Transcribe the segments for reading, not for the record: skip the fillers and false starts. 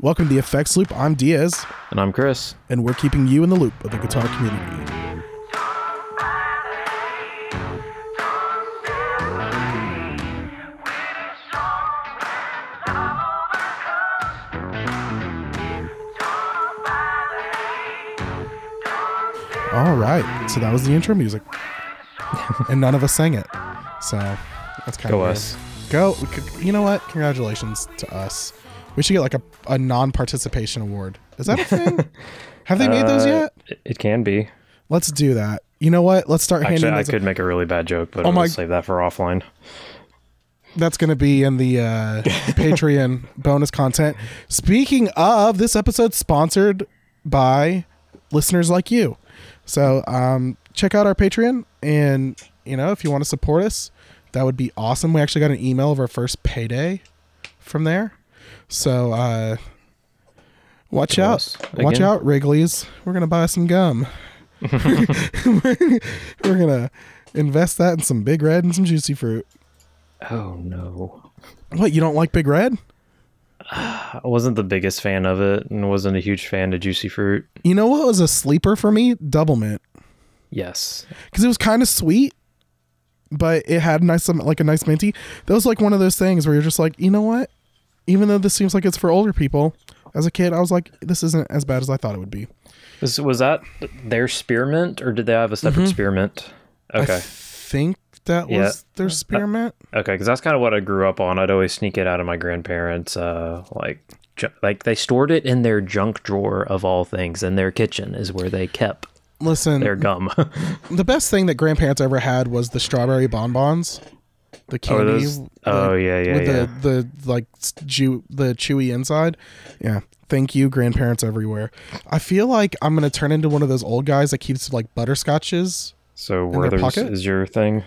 Welcome to the Effects Loop. I'm Diaz. And I'm Chris. And we're keeping you in the loop of the guitar community. All right, so that was the intro music, and none of us sang it, so that's kind of weird. Go us. You know what? Congratulations to us. We should get like a non-participation award. Is that a thing? Have they made those yet? It can be. Let's do that. You know what? Let's start handing. Actually, I could make a really bad joke, but I'll save that for offline. That's going to be in the Patreon bonus content. Speaking of, this episode's sponsored by listeners like you. So check out our Patreon, and you know, if you want to support us, that would be awesome. We actually got an email of our first payday from there, so watch out. Watch out, Wrigley's. We're gonna buy some gum. We're gonna invest that in some Big Red and some Juicy Fruit. Oh no! What, you don't like Big Red? I wasn't the biggest fan of it and wasn't a huge fan of Juicy Fruit. You know what was a sleeper for me? Double Mint. Yes. Because it was kind of sweet, but it had a nice minty. That was like one of those things where you're just like, you know what? Even though this seems like it's for older people, as a kid, I was like, this isn't as bad as I thought it would be. Was that their spearmint, or did they have a separate spearmint? Okay. I think that was their spearmint. Okay, because that's kind of what I grew up on. I'd always sneak it out of my grandparents. Like they stored it in their junk drawer of all things, in their kitchen is where they kept their gum. The best thing that grandparents ever had was the strawberry bonbons, the candy. The chewy inside. Yeah, thank you, grandparents everywhere. I feel like I'm gonna turn into one of those old guys that keeps like butterscotches. So Werther's is your thing?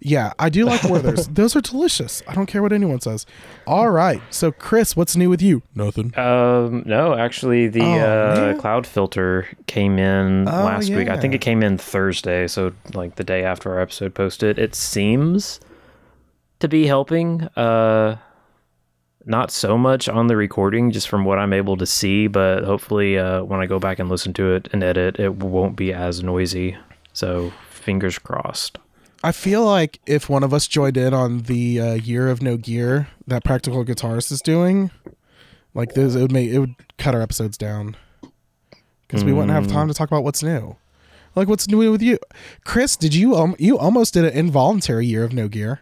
Yeah, I do like Werther's. Those are delicious. I don't care what anyone says. All right. So, Chris, what's new with you? Nothing. No, actually, the cloud filter came in last week. I think it came in Thursday, so like the day after our episode posted. It seems to be helping. Not so much on the recording, just from what I'm able to see, but hopefully when I go back and listen to it and edit, it won't be as noisy. So, fingers crossed. I feel like if one of us joined in on the year of no gear that Practical Guitarist is doing, like those, it would cut our episodes down because we wouldn't have time to talk about what's new. Like, what's new with you, Chris? Did you you almost did an involuntary year of no gear?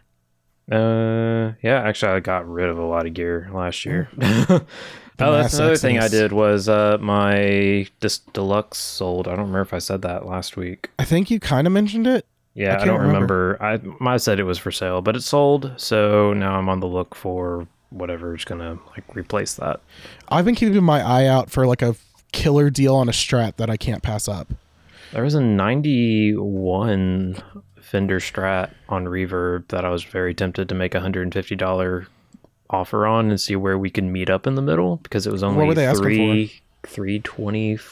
Yeah, actually, I got rid of a lot of gear last year. That's another thing I did was my deluxe sold. I don't remember if I said that last week. I think you kind of mentioned it. Yeah, I don't remember. I said it was for sale, but it sold. So now I'm on the look for whatever's gonna like replace that. I've been keeping my eye out for like a killer deal on a Strat that I can't pass up. There was a 91 Fender Strat on Reverb that I was very tempted to make $150 offer on and see where we can meet up in the middle, because it was only $325.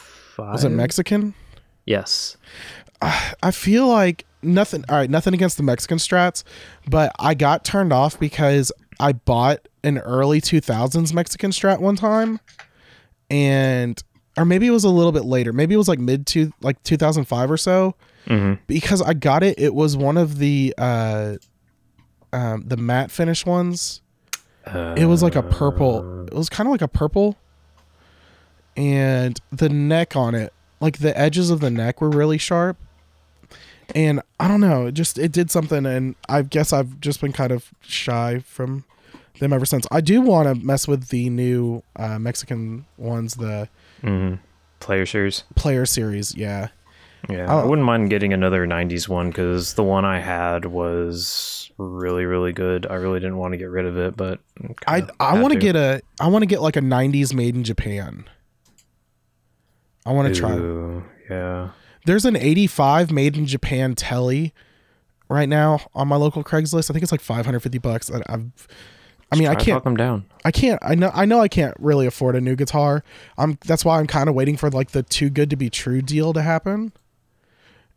Was it Mexican? Yes. I feel like nothing against the Mexican Strats, but I got turned off because I bought an early 2000s Mexican Strat one time, and or maybe it was a little bit later, maybe it was like 2005 or so, because I got it was one of the matte finish ones. It was like a purple. It was kind of like a purple, and the neck on it, like the edges of the neck were really sharp, and I don't know, it did something, and I guess I've just been kind of shy from them ever since. I do want to mess with the new Mexican ones, the player series. Yeah, I wouldn't mind getting another 90s one, because the one I had was really, really good. I really didn't want to get rid of it, but I want to get like a 90s made in Japan. I want to try it. Yeah. There's an 85 made in Japan Tele right now on my local Craigslist. I think it's like $550. I can't talk them down. I know I can't really afford a new guitar. That's why I'm kind of waiting for like the too good to be true deal to happen.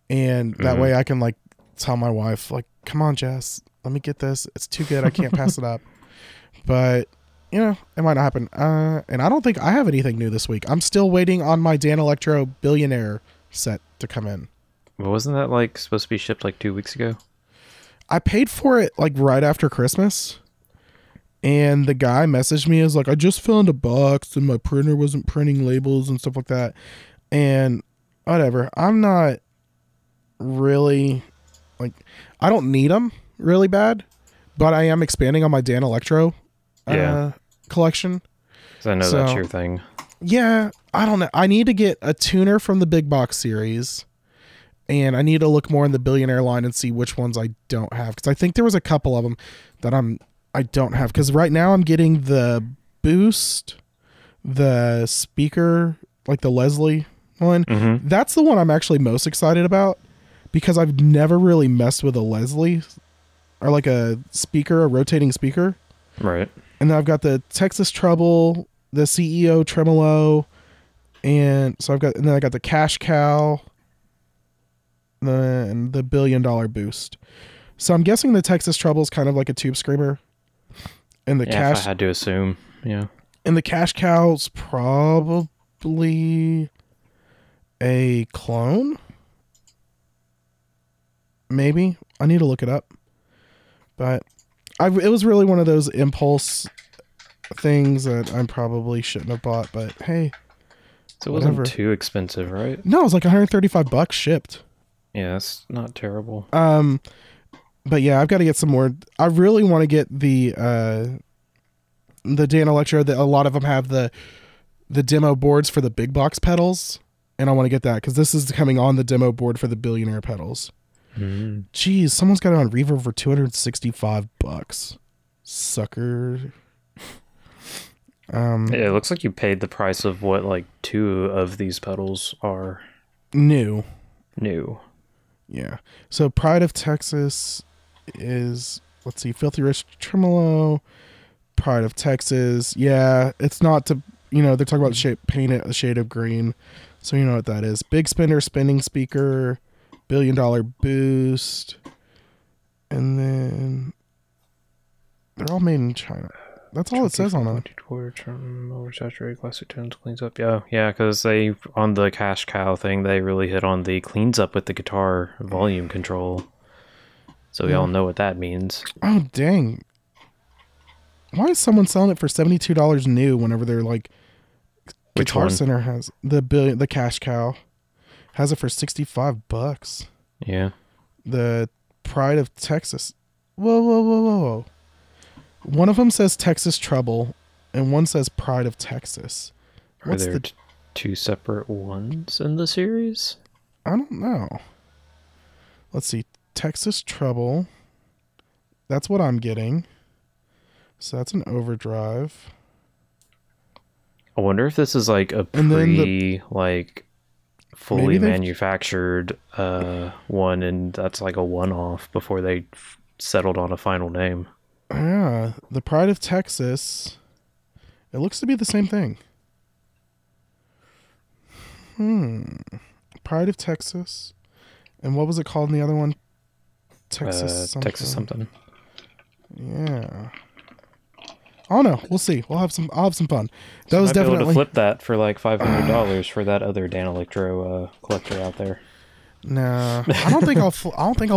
And that way I can like tell my wife, like, come on, Jess, let me get this. It's too good. I can't pass it up. But you know, it might not happen. And I don't think I have anything new this week. I'm still waiting on my Danelectro Billionaire set to come in. Well, wasn't that like supposed to be shipped like 2 weeks ago? I paid for it like right after Christmas, and the guy messaged me as like, I just found a box and my printer wasn't printing labels and stuff like that. And whatever, I'm not really like, I don't need them really bad, but I am expanding on my Danelectro collection. So I know that's your thing. Yeah, I don't know. I need to get a tuner from the big box series, and I need to look more in the Billionaire line and see which ones I don't have, because I think there was a couple of them that I don't have, because right now I'm getting the Boost, the speaker, like the Leslie one. Mm-hmm. That's the one I'm actually most excited about, because I've never really messed with a Leslie or like a speaker, a rotating speaker. Right. And then I've got the Texas Trouble, the CEO Tremolo, and then I got the Cash Cow, and the $1 billion Boost. So I'm guessing the Texas Trouble is kind of like a tube screamer, and the Cash. If I had to assume, yeah. And the Cash Cow's probably a clone. Maybe I need to look it up, but it was really one of those impulse things that I probably shouldn't have bought, but hey. So it wasn't too expensive, right? No, it was like $135 shipped. Yeah, that's not terrible. But yeah, I've got to get some more. I really want to get the Danelectro that a lot of them have the demo boards for the big box pedals, and I want to get that because this is coming on the demo board for the Billionaire pedals. Mm. Jeez, someone's got it on Reverb for $265, sucker. It looks like you paid the price of what like two of these pedals are new. Yeah. So Pride of Texas is, let's see, Filthy Rich Tremolo, Pride of Texas. Yeah, it's not to, you know, they're talking about paint it a shade of green. So you know what that is. Big Spender, Spinning Speaker, $1 billion Boost. And then they're all made in China. That's all it says on them. Oversaturated classic tones cleans up. Yeah, yeah, because they on the Cash Cow thing, they really hit on the cleans up with the guitar volume control. So we all know what that means. Oh dang! Why is someone selling it for $72 new? Whenever they're like, Guitar Center has the Cash Cow has it for $65. Yeah. The Pride of Texas. Whoa. One of them says Texas Trouble, and one says Pride of Texas. Are there two separate ones in the series? I don't know. Let's see. Texas Trouble. That's what I'm getting. So that's an overdrive. I wonder if this is like a fully manufactured one, and that's like a one-off before they settled on a final name. Yeah, the Pride of Texas. It looks to be the same thing. Pride of Texas. And what was it called in the other one? Texas something. Yeah. Oh no, we'll see. I'll have some fun. That was definitely able to flip that for like $500 for that other Danelectro collector out there. Nah, I don't think I'll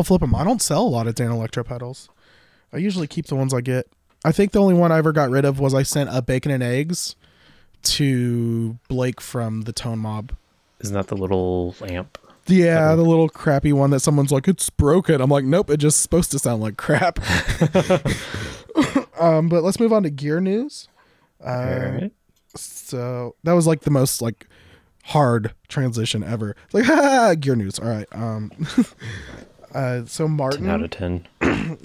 flip them. I don't sell a lot of Danelectro pedals. I usually keep the ones I get. I think the only one I ever got rid of was I sent a bacon and eggs to Blake from the Tone Mob. Isn't that the little amp? Yeah, the little crappy one that someone's like, it's broken. I'm like, nope, it's just supposed to sound like crap. But let's move on to gear news. All right. So that was like the most like hard transition ever. It's like, gear news. All right. So Martin 10 out of 10.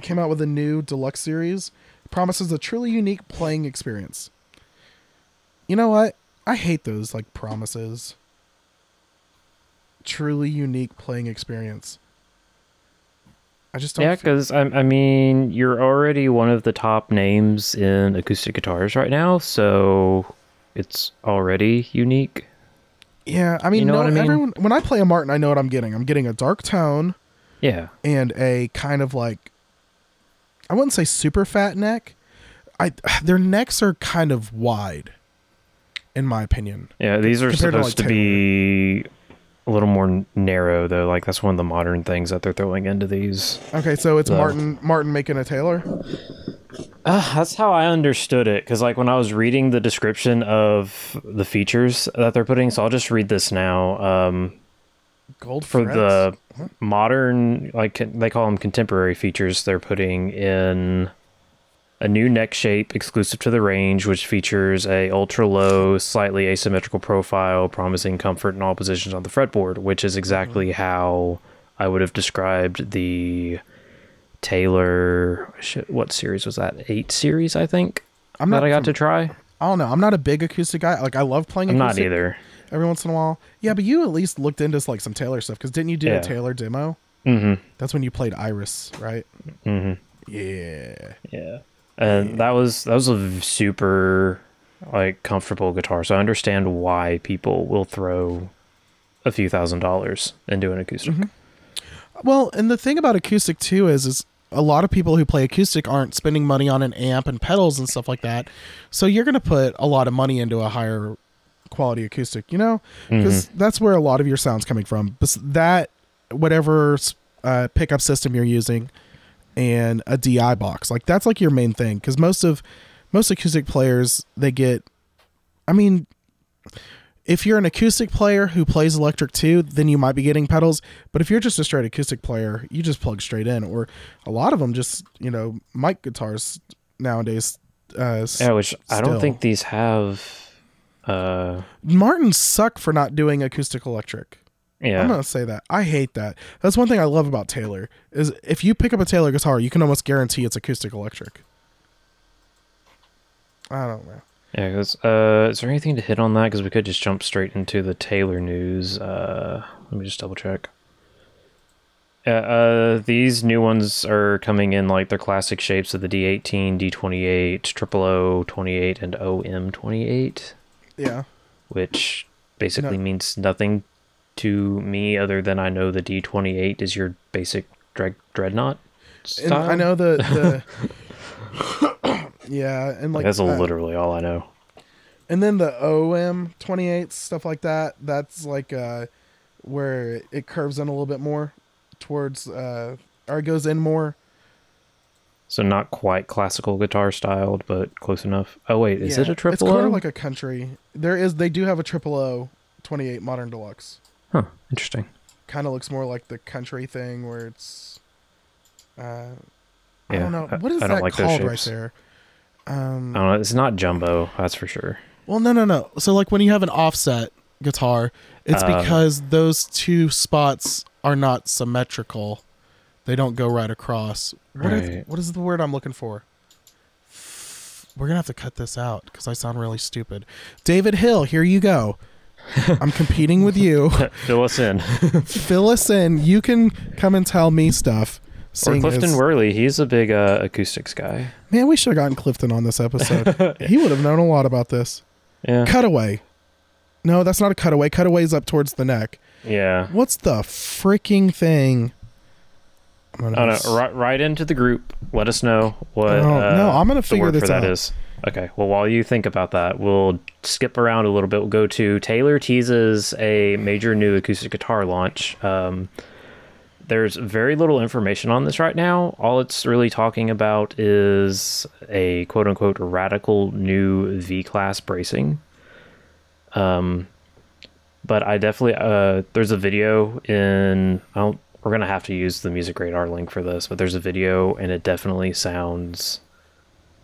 Came out with a new deluxe series. Promises a truly unique playing experience. You know what? I hate those like promises. Truly unique playing experience. I just don't. Yeah, because I mean, you're already one of the top names in acoustic guitars right now, so it's already unique. Yeah, I mean, you know what I mean? Everyone, when I play a Martin, I know what I'm getting. I'm getting a dark tone. Yeah. And a kind of like, I wouldn't say super fat neck. their necks are kind of wide, in my opinion. Yeah, these are supposed to be a little more narrow, though. Like, that's one of the modern things that they're throwing into these. Okay, so it's Martin making a Taylor? That's how I understood it, because like when I was reading the description of the features that they're putting, so I'll just read this now. Gold for threads. The modern, like they call them contemporary features, they're putting in a new neck shape exclusive to the range, which features a ultra low, slightly asymmetrical profile, promising comfort in all positions on the fretboard, which is exactly how I would have described the Taylor. What series was that? 8 series, I think. I got to try. I don't know. I'm not a big acoustic guy. Like I love playing acoustic. I'm not either. Every once in a while. Yeah, but you at least looked into like some Taylor stuff, because didn't you do a Taylor demo? Mm-hmm. That's when you played Iris, right? Mm-hmm. Yeah. Yeah. And that was a super like comfortable guitar. So I understand why people will throw a few $1,000 into an acoustic. Mm-hmm. Well, and the thing about acoustic too is a lot of people who play acoustic aren't spending money on an amp and pedals and stuff like that. So you're going to put a lot of money into a higher quality acoustic, you know, because that's where a lot of your sound's coming from. But that whatever pickup system you're using and a DI box, like that's like your main thing, because most acoustic players, they get, I mean, if you're an acoustic player who plays electric too, then you might be getting pedals. But if you're just a straight acoustic player, you just plug straight in, or a lot of them just, you know, mic guitars nowadays. I don't think these have. Martins suck for not doing acoustic electric. Yeah, I'm gonna say that. I hate that. That's one thing I love about Taylor, is if you pick up a Taylor guitar, you can almost guarantee it's acoustic electric. I don't know. Yeah, because is there anything to hit on that? Because we could just jump straight into the Taylor news. Let me just double check. These new ones are coming in like their classic shapes of the D18, D28, Triple O 28, and OM 28. Yeah, which basically means nothing to me other than I know the D28 is your basic dreadnought style. And I know the yeah, and like that's literally all I know. And then the OM 28 stuff like that. That's like where it curves in a little bit more towards or it goes in more. So not quite classical guitar styled, but close enough. Oh wait, is it a Triple O? It's kind of like a country. They do have a Triple O 28 Modern Deluxe. Huh, interesting. Kind of looks more like the country thing where it's I don't know. What is that like called right there? I don't know, it's not jumbo, that's for sure. Well, no. So like when you have an offset guitar, it's because those two spots are not symmetrical. They don't go right across. What is the word I'm looking for? We're going to have to cut this out because I sound really stupid. David Hill, here you go. I'm competing with you. Fill us in. You can come and tell me stuff. Or Clifton Worley. He's a big acoustics guy. Man, we should have gotten Clifton on this episode. He would have known a lot about this. Yeah. Cutaway. No, that's not a cutaway. Cutaway's up towards the neck. Yeah. What's the freaking thing? Right into the group. Let us know what. No, I'm gonna figure this out. That is. Okay. Well, while you think about that, we'll skip around a little bit. We'll go to Taylor teases a major new acoustic guitar launch. There's very little information on this right now. All it's really talking about is a quote unquote radical new V-class bracing. But I definitely there's a video in. We're going to have to use the Music Radar link for this, but there's a video and it definitely sounds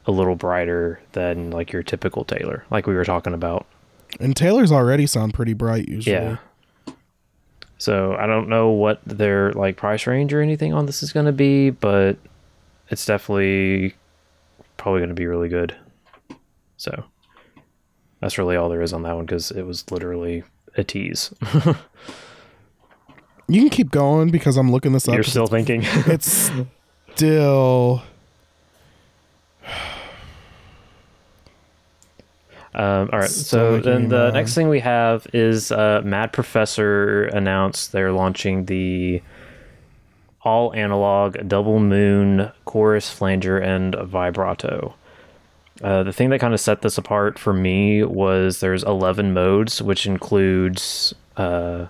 a little brighter than like your typical Taylor, like we were talking about. And Taylors already sound pretty bright usually. Yeah. So I don't know what their like price range or anything on this is going to be, but it's definitely probably going to be really good. So that's really all there is on that one, because it was literally a tease. You can keep going because I'm looking this up. You're still thinking. It's still. All right. So then the next thing we have is Mad Professor announced they're launching the all analog Double Moon chorus, flanger, and vibrato. The thing that kind of set this apart for me was there's 11 modes, which includes... how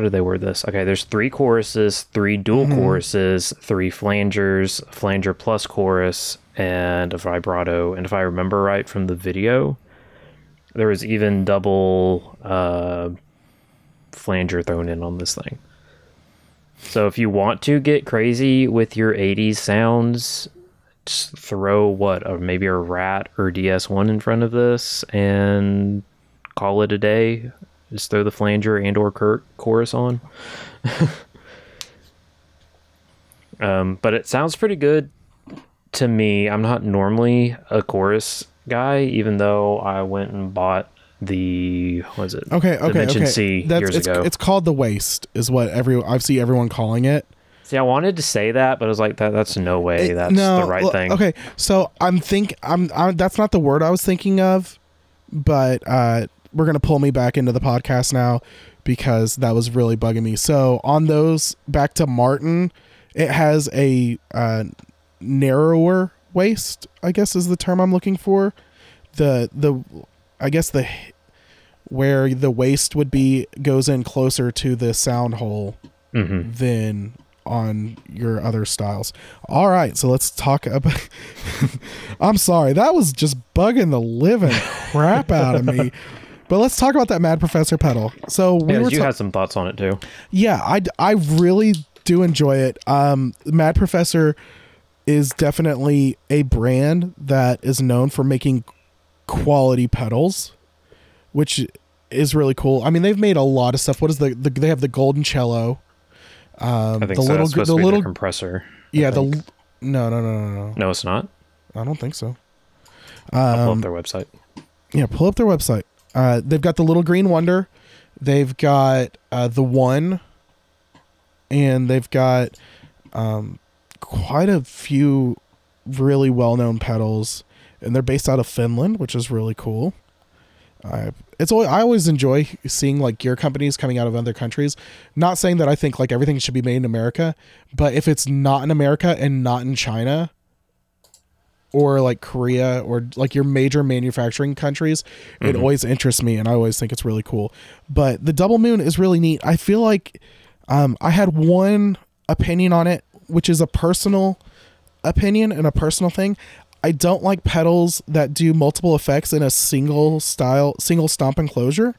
do they word this? Okay, there's 3 choruses, 3 dual choruses, 3 flangers, flanger plus chorus, and a vibrato. And if I remember right from the video, there was even double flanger thrown in on this thing. So if you want to get crazy with your 80s sounds, just throw maybe a Rat or DS1 in front of this and call it a day. Just throw the flanger and or chorus on. But it sounds pretty good to me. I'm not normally a chorus guy, even though I went and bought the, Dimension C years ago. It's called the Waste is what I've seen everyone calling it. See, I wanted to say that, but I was like, that's no way. That's the right thing. Okay. So that's not the word I was thinking of, but, we're going to pull me back into the podcast now because that was really bugging me. So on those, back to Martin, it has a narrower waist, I guess is the term I'm looking for. Where the waist would be goes in closer to the sound hole than on your other styles. All right, so let's talk about... I'm sorry, that was just bugging the living crap out of me. But let's talk about that Mad Professor pedal. So you had some thoughts on it too. Yeah, I really do enjoy it. Mad Professor is definitely a brand that is known for making quality pedals, which is really cool. I mean, they've made a lot of stuff. What is they have the golden cello. I think the compressor. Yeah. No, it's not. I don't think so. I'll pull up their website. Yeah, pull up their website. They've got the Little Green Wonder, they've got the One, and they've got quite a few really well-known pedals, and they're based out of Finland, which is really cool. I always enjoy seeing like gear companies coming out of other countries. Not saying that I think like everything should be made in America, but if it's not in America and not in China or like Korea or like your major manufacturing countries, it always interests me and I always think it's really cool. But the Double Moon is really neat. I feel like I had one opinion on it, which is a personal opinion and a personal thing. I don't like pedals that do multiple effects in a single stomp enclosure.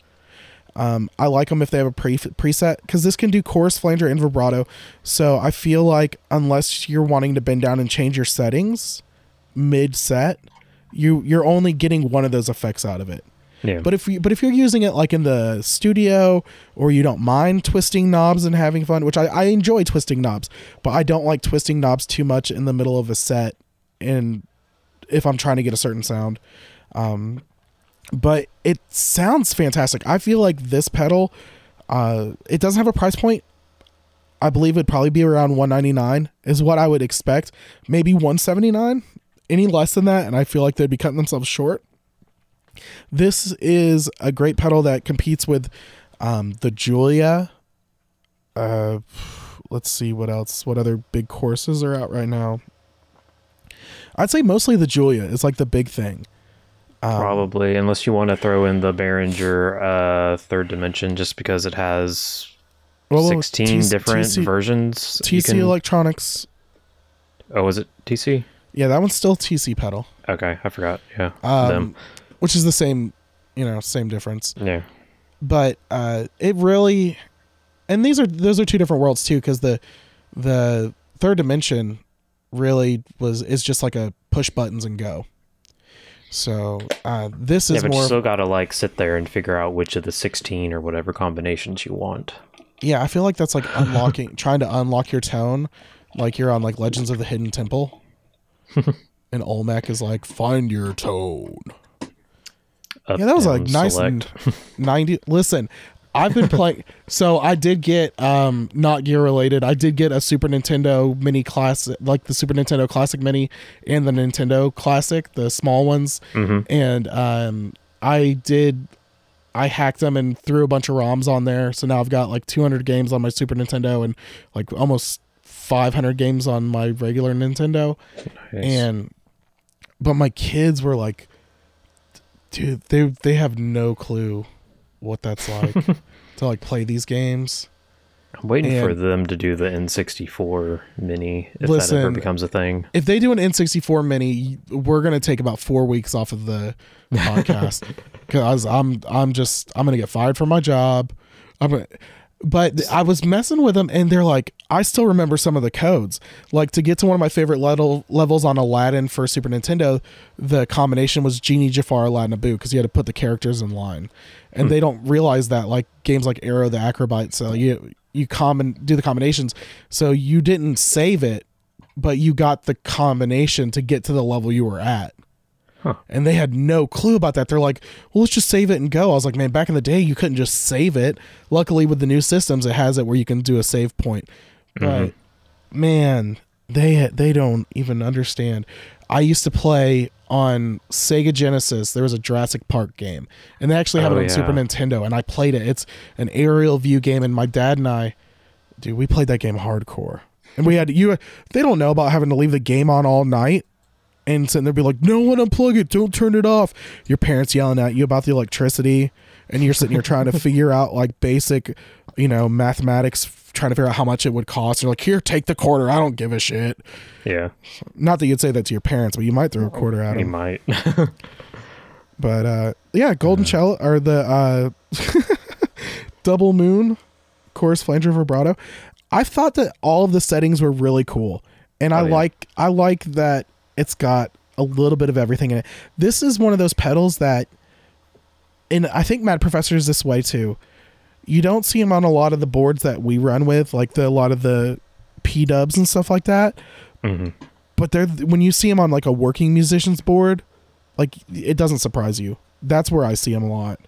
I like them if they have a preset because this can do chorus, flanger, and vibrato. So I feel like unless you're wanting to bend down and change your settings mid set, you're only getting one of those effects out of it. Yeah. But if you're using it like in the studio or you don't mind twisting knobs and having fun, which I enjoy twisting knobs, but I don't like twisting knobs too much in the middle of a set and if I'm trying to get a certain sound. But it sounds fantastic. I feel like this pedal, it doesn't have a price point. I believe it'd probably be around $199 is what I would expect. Maybe $179. Any less than that, and I feel like they'd be cutting themselves short. This is a great pedal that competes with the Julia. Let's see what else. What other big courses are out right now? I'd say mostly the Julia is like the big thing. Probably, unless you want to throw in the Behringer Third Dimension, just because it has 16 different versions. TC Electronics. Oh, is it TC? Yeah, that one's still TC pedal. Okay, I forgot. Yeah, which is the same, same difference. Yeah, but it really, and those are two different worlds too, because the Third Dimension really is just like a push buttons and go. So this is more. You still gotta like sit there and figure out which of the 16 or whatever combinations you want. Yeah, I feel like that's like trying to unlock your tone, like you're on like Legends of the Hidden Temple. And Olmec is like, find your tone. Yeah, that was like nice. 90. Listen, I've been playing. So I did get not gear related. I did get a Super Nintendo Mini Classic, like the Super Nintendo Classic Mini and the Nintendo Classic, the small ones. Mm-hmm. And I hacked them and threw a bunch of ROMs on there. So now I've got like 200 games on my Super Nintendo and like almost 500 games on my regular Nintendo. Nice. And But my kids were like, dude, they have no clue what that's like to like play these games. I'm waiting for them to do the N64 Mini, if that ever becomes a thing. If they do an N64 Mini, we're going to take about 4 weeks off of the podcast, because I'm going to get fired from my job. But I was messing with them, and they're like, I still remember some of the codes. Like, to get to one of my favorite levels on Aladdin for Super Nintendo, the combination was Genie, Jafar, Aladdin, Abu, because you had to put the characters in line. And they don't realize that, like, games like Arrow the Acrobat, so you do the combinations. So you didn't save it, but you got the combination to get to the level you were at. Huh. And they had no clue about that. They're like, well, let's just save it and go. I was like, man, back in the day, you couldn't just save it. Luckily, with the new systems, it has it where you can do a save point. Mm-hmm. But man, they don't even understand. I used to play on Sega Genesis. There was a Jurassic Park game, and they actually have it on Super Nintendo, and I played it. It's an aerial view game, and my dad and I, dude, we played that game hardcore. And we had they don't know about having to leave the game on all night. And sitting there be like, no one unplug it, don't turn it off. Your parents yelling at you about the electricity, and you're sitting here trying to figure out like basic, mathematics, trying to figure out how much it would cost. You're like, here, take the quarter. I don't give a shit. Yeah. Not that you'd say that to your parents, but you might throw a quarter at them. You might. But Golden Cello, or the Double Moon, chorus, flanger, vibrato. I thought that all of the settings were really cool, and I like that. It's got a little bit of everything in it. This is one of those pedals that, and I think Mad Professor is this way too. You don't see him on a lot of the boards that we run with, like a lot of the P Dubs and stuff like that. Mm-hmm. But when you see him on like a working musician's board, like, it doesn't surprise you. That's where I see him a lot.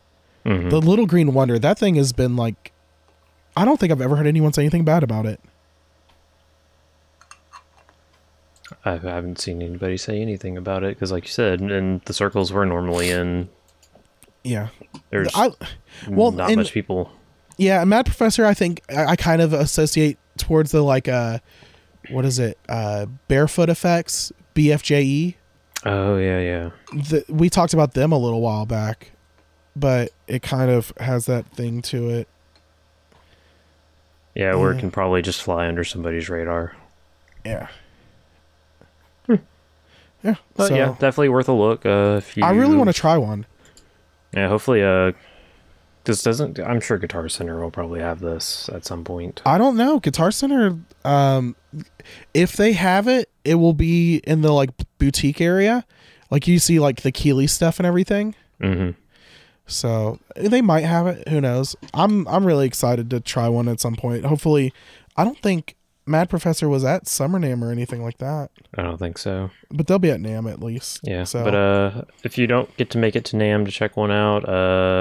Mm-hmm. The Little Green Wonder, that thing has been like, I don't think I've ever heard anyone say anything bad about it. I haven't seen anybody say anything about it because, like you said, in the circles we're normally in, there's much people. Yeah, Mad Professor, I think I kind of associate towards the like, what is it, Barefoot Effects, BFJE. Oh yeah. We talked about them a little while back, but it kind of has that thing to it. Yeah, where it can probably just fly under somebody's radar. Yeah. Yeah, but so, definitely worth a look. I really want to try one. Yeah, hopefully. I'm sure Guitar Center will probably have this at some point. I don't know. Guitar Center, if they have it, it will be in the like boutique area, like you see like the Keeley stuff and everything. Mm-hmm. So they might have it. Who knows? I'm really excited to try one at some point. Hopefully, I don't think Mad Professor was at Summer NAMM or anything like that. I don't think so. But they'll be at NAMM at least. Yeah. So. But if you don't get to make it to NAMM to check one out,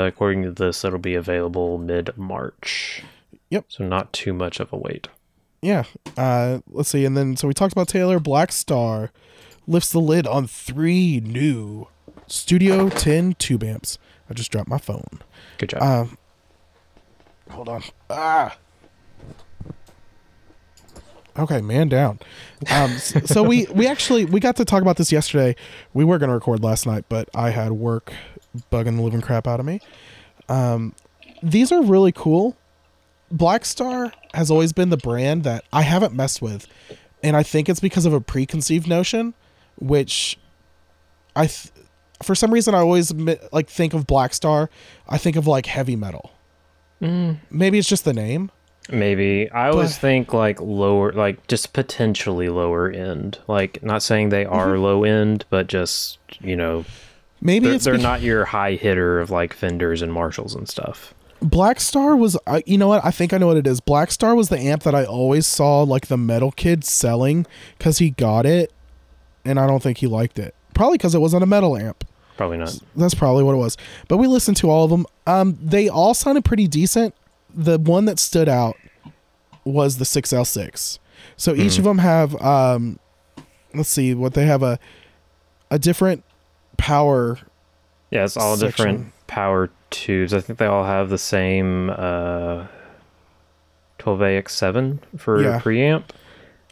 according to this, it'll be available mid-March. Yep. So not too much of a wait. Yeah. Let's see. And then, so we talked about Taylor. Blackstar lifts the lid on 3 new Studio 10 tube amps. I just dropped my phone. Good job. Hold on. Ah! Okay, man down. So we got to talk about this yesterday. We were going to record last night, but I had work bugging the living crap out of me. These are really cool. Blackstar has always been the brand that I haven't messed with, and I think it's because of a preconceived notion, which for some reason I always like think of Blackstar. I think of like heavy metal. Maybe it's just the name. Maybe. I always think like lower, like just potentially lower end, like not saying they are low end, but just, maybe they're not your high hitter of like Fenders and Marshalls and stuff. Blackstar was, I think I know what it is. Blackstar was the amp that I always saw like the metal kid selling because he got it and I don't think he liked it. Probably because it wasn't a metal amp. Probably not. That's probably what it was. But we listened to all of them. They all sounded pretty decent. The one that stood out was the 6L6. So each of them have, let's see what they have, a different power. Yeah, it's all different power tubes. I think they all have the same 12AX7 for preamp.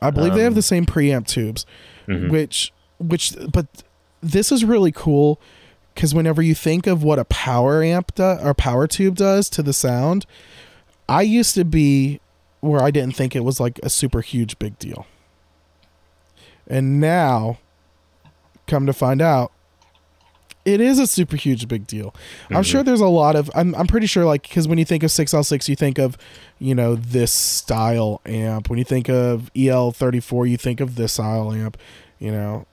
I believe they have the same preamp tubes, which but this is really cool because whenever you think of what a power amp or power tube does to the sound, I used to be where I didn't think it was like a super huge big deal. And now, come to find out, it is a super huge big deal. Mm-hmm. I'm sure there's a lot of, I'm pretty sure, like, because when you think of 6L6, you think of, you know, this style amp. When you think of EL34, you think of this style amp, you know.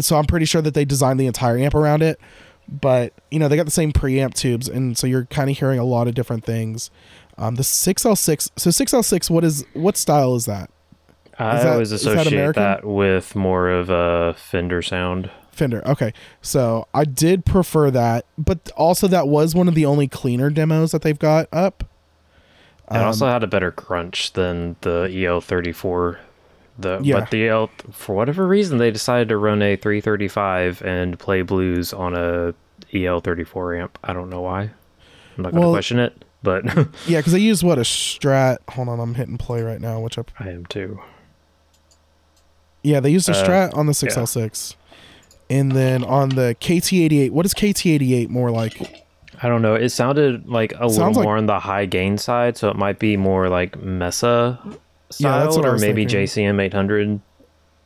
So I'm pretty sure that they designed the entire amp around it. But, you know, they got the same preamp tubes, and so you're kind of hearing a lot of different things. The 6L6, so 6L6, what style is that? I always associate that with more of a Fender sound. Fender, okay. So I did prefer that, but also that was one of the only cleaner demos that they've got up. It also had a better crunch than the EL34. But the EL, for whatever reason, they decided to run a 335 and play blues on a EL34 amp. I don't know why. I'm not going to question it, but... yeah, because they used, a Strat? Hold on, I'm hitting play right now, which I am too. Yeah, they used a Strat on the 6L6. Yeah. And then on the KT88, what is KT88 more like? I don't know. It sounded like a little more on the high gain side, so it might be more like Mesa style, yeah, that's what or I was maybe thinking. JCM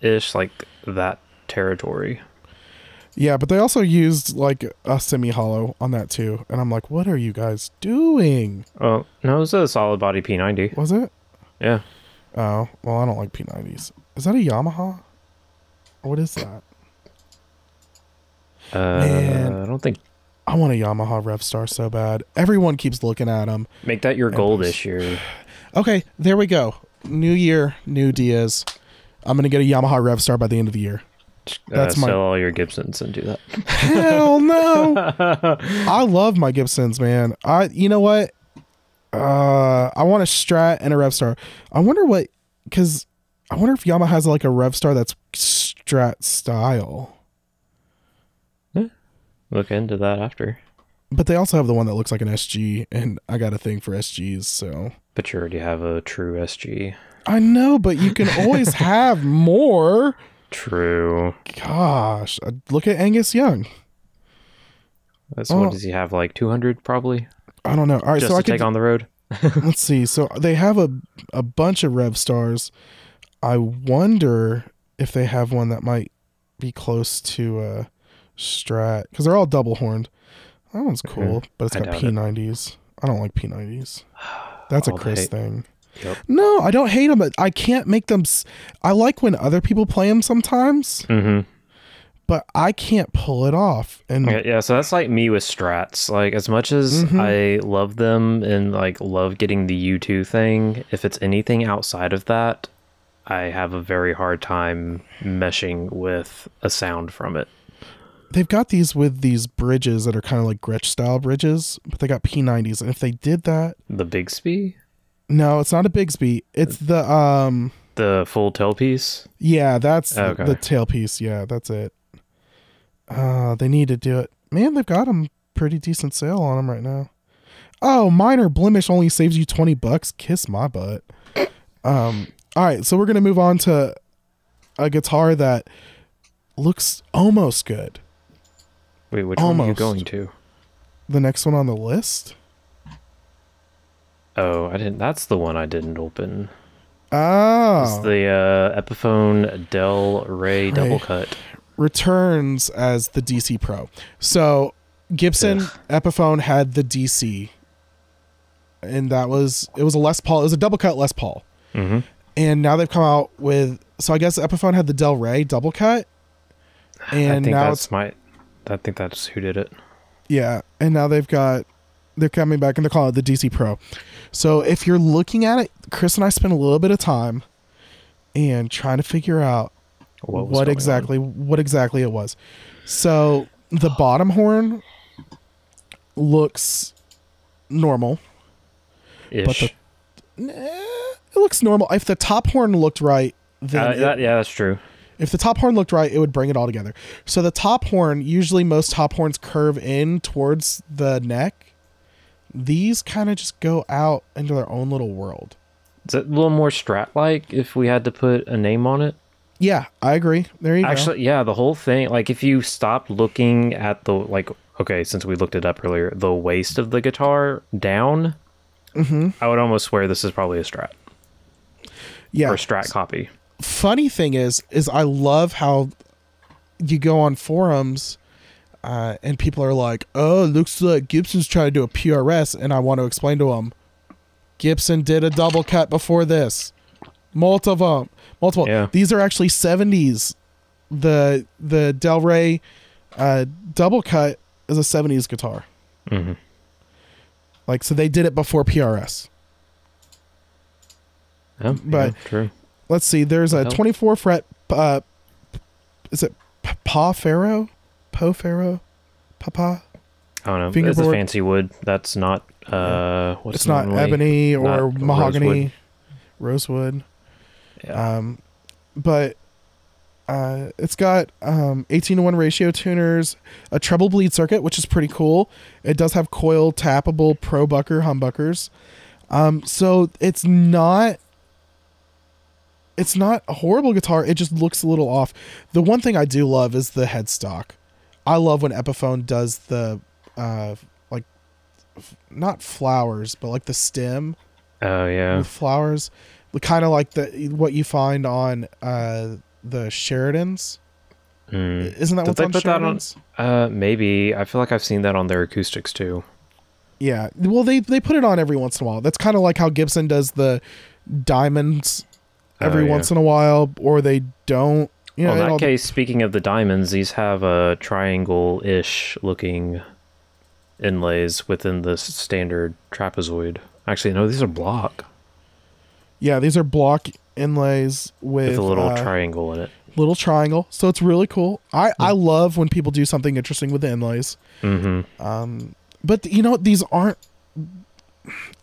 800-ish, like that territory. Yeah, but they also used like a semi-hollow on that too. And I'm like, what are you guys doing? Oh, no, it was a solid body P90. Was it? Yeah. Oh, well, I don't like P90s. Is that a Yamaha? What is that? Man, I don't think. I want a Yamaha Revstar so bad. Everyone keeps looking at them. Make that your goal this year. Okay, there we go. New year, new Diaz. I'm going to get a Yamaha Revstar by the end of the year. That's sell all your Gibsons and do that. Hell no. I love my Gibsons, man. You know what? I want a Strat and a Revstar. I wonder if Yamaha has like a Revstar that's Strat style. Yeah. Look into that after. But they also have the one that looks like an SG, and I got a thing for SGs, so. But you already have a true SG. I know, but you can always have more. True. Gosh, look at Angus Young. What does he have, like 200 probably? I don't know. All right, just so take on the road. Let's see. So they have a bunch of Revstars. I wonder if they have one that might be close to a Strat, because they're all double horned. That one's cool, but it's got P90s. I don't like P90s. That's a Chris thing. Yep. No, I don't hate them, but I can't make them. I like when other people play them sometimes, mm-hmm. but I can't pull it off. And yeah, so that's like me with Strats. Like as much as mm-hmm. I love them and like love getting the U2 thing, if it's anything outside of that, I have a very hard time meshing with a sound from it. They've got these with these bridges that are kind of like Gretsch style bridges, but they got P90s. And if they did that, the Bigsby? No, it's not a Bigsby. It's the full tailpiece. Yeah, that's the tailpiece. Yeah, that's it. They need to do it, man. They've got them pretty decent sale on them right now. Oh, minor blemish only saves you $20. Kiss my butt. All right, so we're going to move on to a guitar that looks almost good. Wait, which one are you going to? The next one on the list? Oh, I didn't. That's the one I didn't open. Oh. It's the Epiphone Del Rey Double Cut. Returns as the DC Pro. So Gibson Epiphone had the DC, and it was a Les Paul. It was a double cut Les Paul. Mm-hmm. And now they've come out with, so I guess Epiphone had the Del Rey double cut, and I think that's who did it. Yeah, and now they're coming back and they're calling it the DC Pro. So if you're looking at it, Chris and I spent a little bit of time and trying to figure out what exactly it was. So the bottom horn looks normal, it looks normal. If the top horn looked right, then that's true. If the top horn looked right, it would bring it all together. So the top horn, usually most top horns curve in towards the neck. These kind of just go out into their own little world. It's a little more Strat-like if we had to put a name on it. Yeah, I agree. There you go. Actually, yeah, the whole thing, like if you stop looking at the, like, okay, since we looked it up earlier, the waist of the guitar down, mm-hmm. I would almost swear this is probably a Strat. Yeah. Or a Strat copy. Funny thing is I love how you go on forums and people are like, oh, looks like Gibson's trying to do a PRS, and I want to explain to them, Gibson did a double cut before this. Multiple. Yeah. These are actually 70s. The Del Rey double cut is a 70s guitar. Mm-hmm. Like, so they did it before PRS. Oh, but yeah, true. Let's see. There's a 24 fret. Is it Papa? Papa? I don't know. Fingerboard. It's a fancy wood. That's not. It's not ebony or not mahogany. Rosewood. Yeah. But it's got 18:1 ratio tuners, a treble bleed circuit, which is pretty cool. It does have coil tappable Pro-Bucker humbuckers. So it's not a horrible guitar. It just looks a little off. The one thing I do love is the headstock. I love when Epiphone does the not flowers, but like the stem. Oh yeah, with flowers, kind of like what you find on the Sheridans. Mm. Isn't that what's on Sheridans? Maybe. I feel like I've seen that on their acoustics too. Yeah, well, they put it on every once in a while. That's kind of like how Gibson does the diamonds every once in a while, or they don't. You know, well, in that case, speaking of the diamonds, these have a triangle-ish looking inlays within the standard trapezoid. Actually, no, these are block. Yeah, these are block inlays with a little triangle in it. Little triangle. So it's really cool. I love when people do something interesting with the inlays. Mm-hmm. But, you know, these aren't...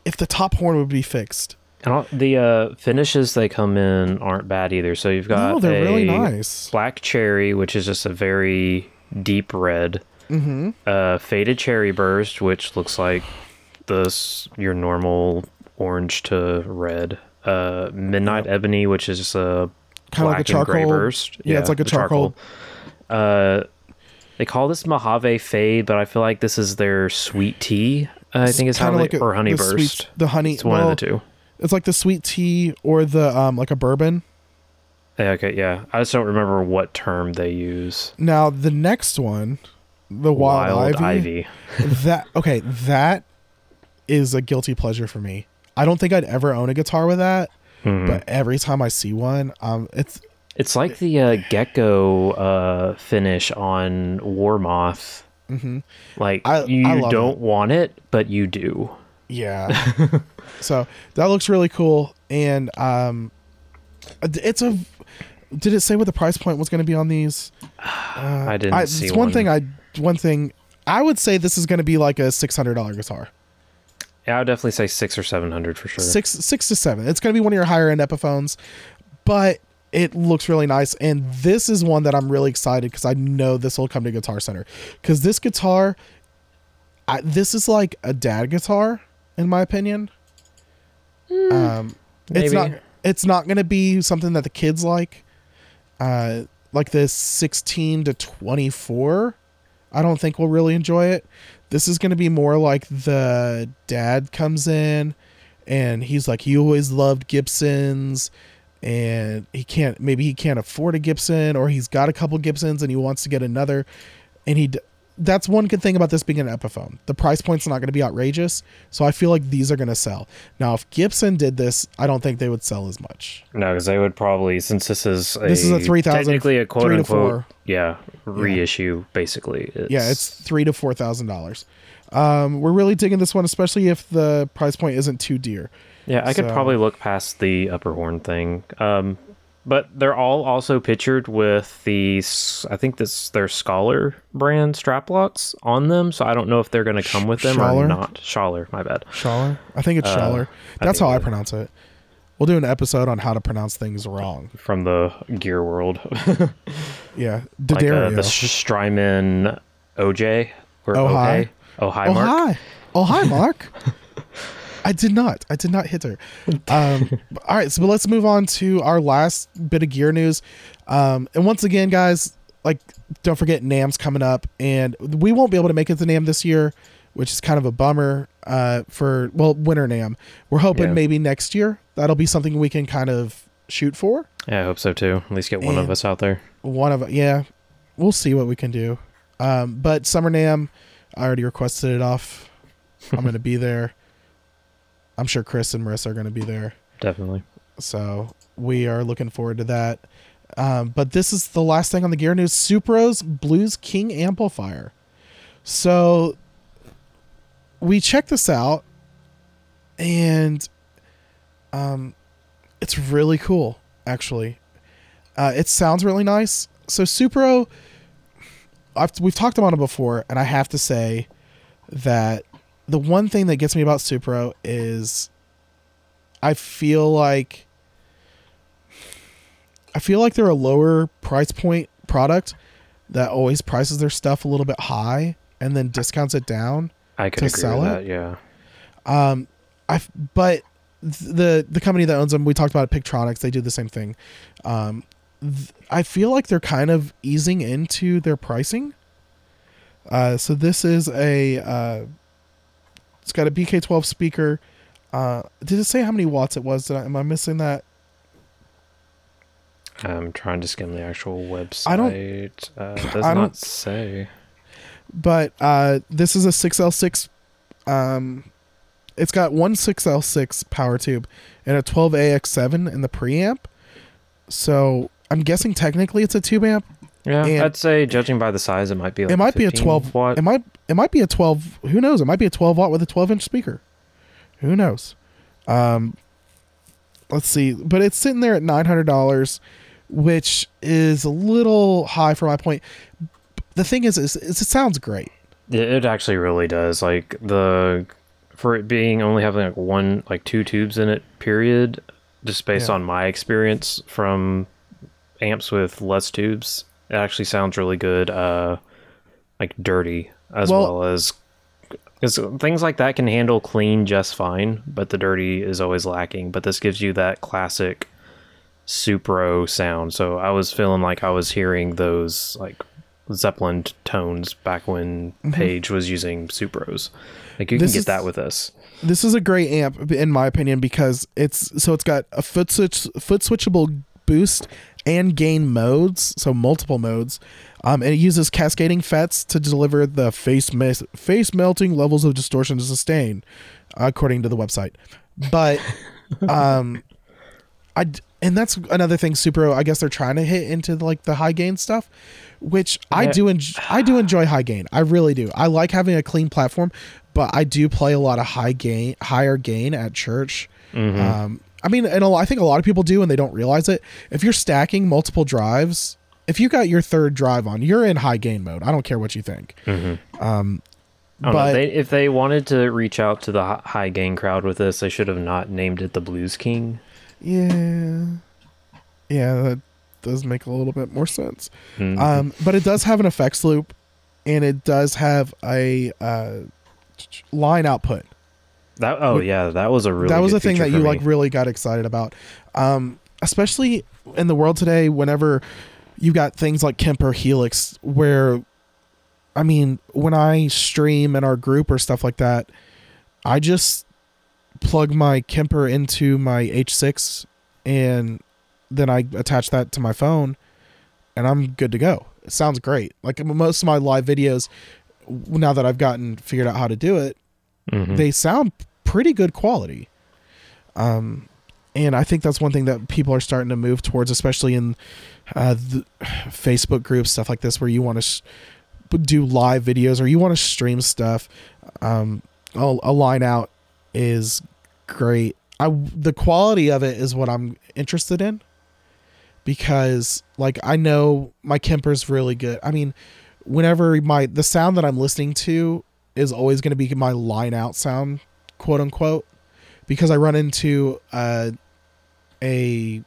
If the top horn would be fixed. And the finishes they come in aren't bad either. So you've got they're really nice. Black cherry, which is just a very deep red. Mm-hmm. Faded cherry burst, which looks like... your normal orange to red, midnight ebony, which is just a kind of like a charcoal and gray burst. Yeah, it's like a charcoal. They call this Mojave Fade, but I feel like this is their sweet tea. I think it's kind of like or honey burst. The honey, it's one of the two. It's like the sweet tea or the like a bourbon. Okay, yeah, I just don't remember what term they use. Now the next one, the wild ivy. That is a guilty pleasure for me. I don't think I'd ever own a guitar with that, but every time I see one, it's like the gecko finish on War Moth. Mm-hmm. Like you don't want it, but you do. Yeah. So that looks really cool, and did it say what the price point was going to be on these? I didn't see it's one. One thing I would say this is going to be like a $600 guitar. Yeah, I would definitely say $600 or $700 for sure. Six to seven. It's going to be one of your higher end Epiphones, but it looks really nice. And this is one that I'm really excited because I know this will come to Guitar Center. Because this guitar, this is like a dad guitar, in my opinion. It's not. It's not going to be something that the kids like. Like the 16 to 24, I don't think we'll really enjoy it. This is going to be more like the dad comes in and he's like, he always loved Gibsons and he can't afford a Gibson, or he's got a couple Gibsons and he wants to get another. And that's one good thing about this being an Epiphone. The price point's not going to be outrageous. So I feel like these are going to sell. Now, if Gibson did this, I don't think they would sell as much. No, because they would probably, since this is a 3,000, technically a quote unquote, reissue basically. It's $3,000 to $4,000. We're really digging this one, especially if the price point isn't too dear. Yeah, I could probably look past the upper horn thing. But they're all also pictured with these, I think that's their Schaller brand strap locks on them. So I don't know if they're going to come with them Schaller? Or not. Schaller, my bad. Schaller? I think it's Schaller. That's how I pronounce it. We'll do an episode on how to pronounce things wrong. From the gear world. Yeah. Like the Strymon OJ. Or Ohai Mark. Ohai Mark. I did not. I did not hit her. All right, so let's move on to our last bit of gear news. And once again, guys, like, don't forget NAMM's coming up, and we won't be able to make it to NAMM this year, which is kind of a bummer for winter NAMM. We're hoping maybe next year that'll be something we can kind of shoot for. Yeah, I hope so too. At least get one of us out there. We'll see what we can do. But Summer NAMM, I already requested it off. I'm going to be there. I'm sure Chris and Marissa are going to be there. Definitely. So we are looking forward to that. But this is the last thing on the gear news. Supro's Blues King amplifier. So we checked this out, and it's really cool, actually. It sounds really nice. So Supro, we've talked about it before, and I have to say that the one thing that gets me about Supro is I feel like they're a lower price point product that always prices their stuff a little bit high and then discounts it down to sell it. Yeah. But the company that owns them, we talked about it, Pictronics, they do the same thing. I feel like they're kind of easing into their pricing. So this is it's got a BK12 speaker. Did it say how many watts it was? Am I missing that? I'm trying to skim the actual website. It does not say. But this is a 6L6. It's got one 6L6 power tube and a 12AX7 in the preamp. So I'm guessing technically it's a tube amp. Yeah, and I'd say judging by the size, it might be. Like, it might be a 12 watt. It might be a 12. Who knows? It might be a 12 watt with a 12-inch speaker. Who knows? Let's see. But it's sitting there at $900, which is a little high for my point. The thing is it sounds great. It actually really does. Like for it being only having two tubes in it. Period. Just based on my experience from amps with less tubes, it actually sounds really good, dirty, as well as, because things like that can handle clean just fine, but the dirty is always lacking. But this gives you that classic Supro sound. So I was feeling like I was hearing those Zeppelin tones back when Page was using Supros. That with this. This is a great amp, in my opinion, because it's got a foot switchable boost and gain modes, so multiple modes. And it uses cascading FETs to deliver the face melting levels of distortion to sustain, according to the website. But and that's another thing, Supro, I guess they're trying to hit into the high gain stuff, which I do enjoy high gain. I really do. I like having a clean platform, but I do play a lot of higher gain at church. Mm-hmm. I think a lot of people do, and they don't realize it. If you're stacking multiple drives, if you got your third drive on, you're in high gain mode. I don't care what you think. Mm-hmm. If they wanted to reach out to the high gain crowd with this, they should have not named it the Blues King. Yeah, that does make a little bit more sense. Mm-hmm. But it does have an effects loop, and it does have a line output. That was a good thing that you really got excited about, especially in the world today. Whenever you got things like Kemper Helix, where when I stream in our group or stuff like that, I just plug my Kemper into my H6, and then I attach that to my phone, and I'm good to go. It sounds great. Most of my live videos, now that I've figured out how to do it, they sound pretty good quality. And I think that's one thing that people are starting to move towards, especially in the Facebook groups, stuff like this, where you want to do live videos or you want to stream stuff. A line out is great. The quality of it is what I'm interested in, because I know my Kemper's really good. Whenever the sound that I'm listening to is always going to be my line out sound, quote unquote, because I run into a FR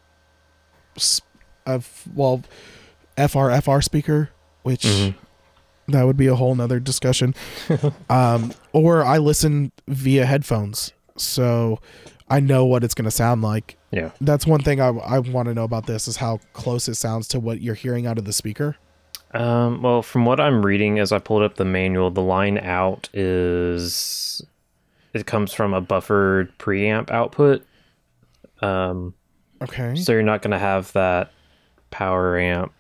speaker, which that would be a whole nother discussion. Or I listen via headphones so I know what it's going to sound like. Yeah. That's one thing I want to know about this is how close it sounds to what you're hearing out of the speaker. Well, from what I'm reading as I pulled up the manual, the line out is... It comes from a buffered preamp output. Okay. So you're not going to have that power amp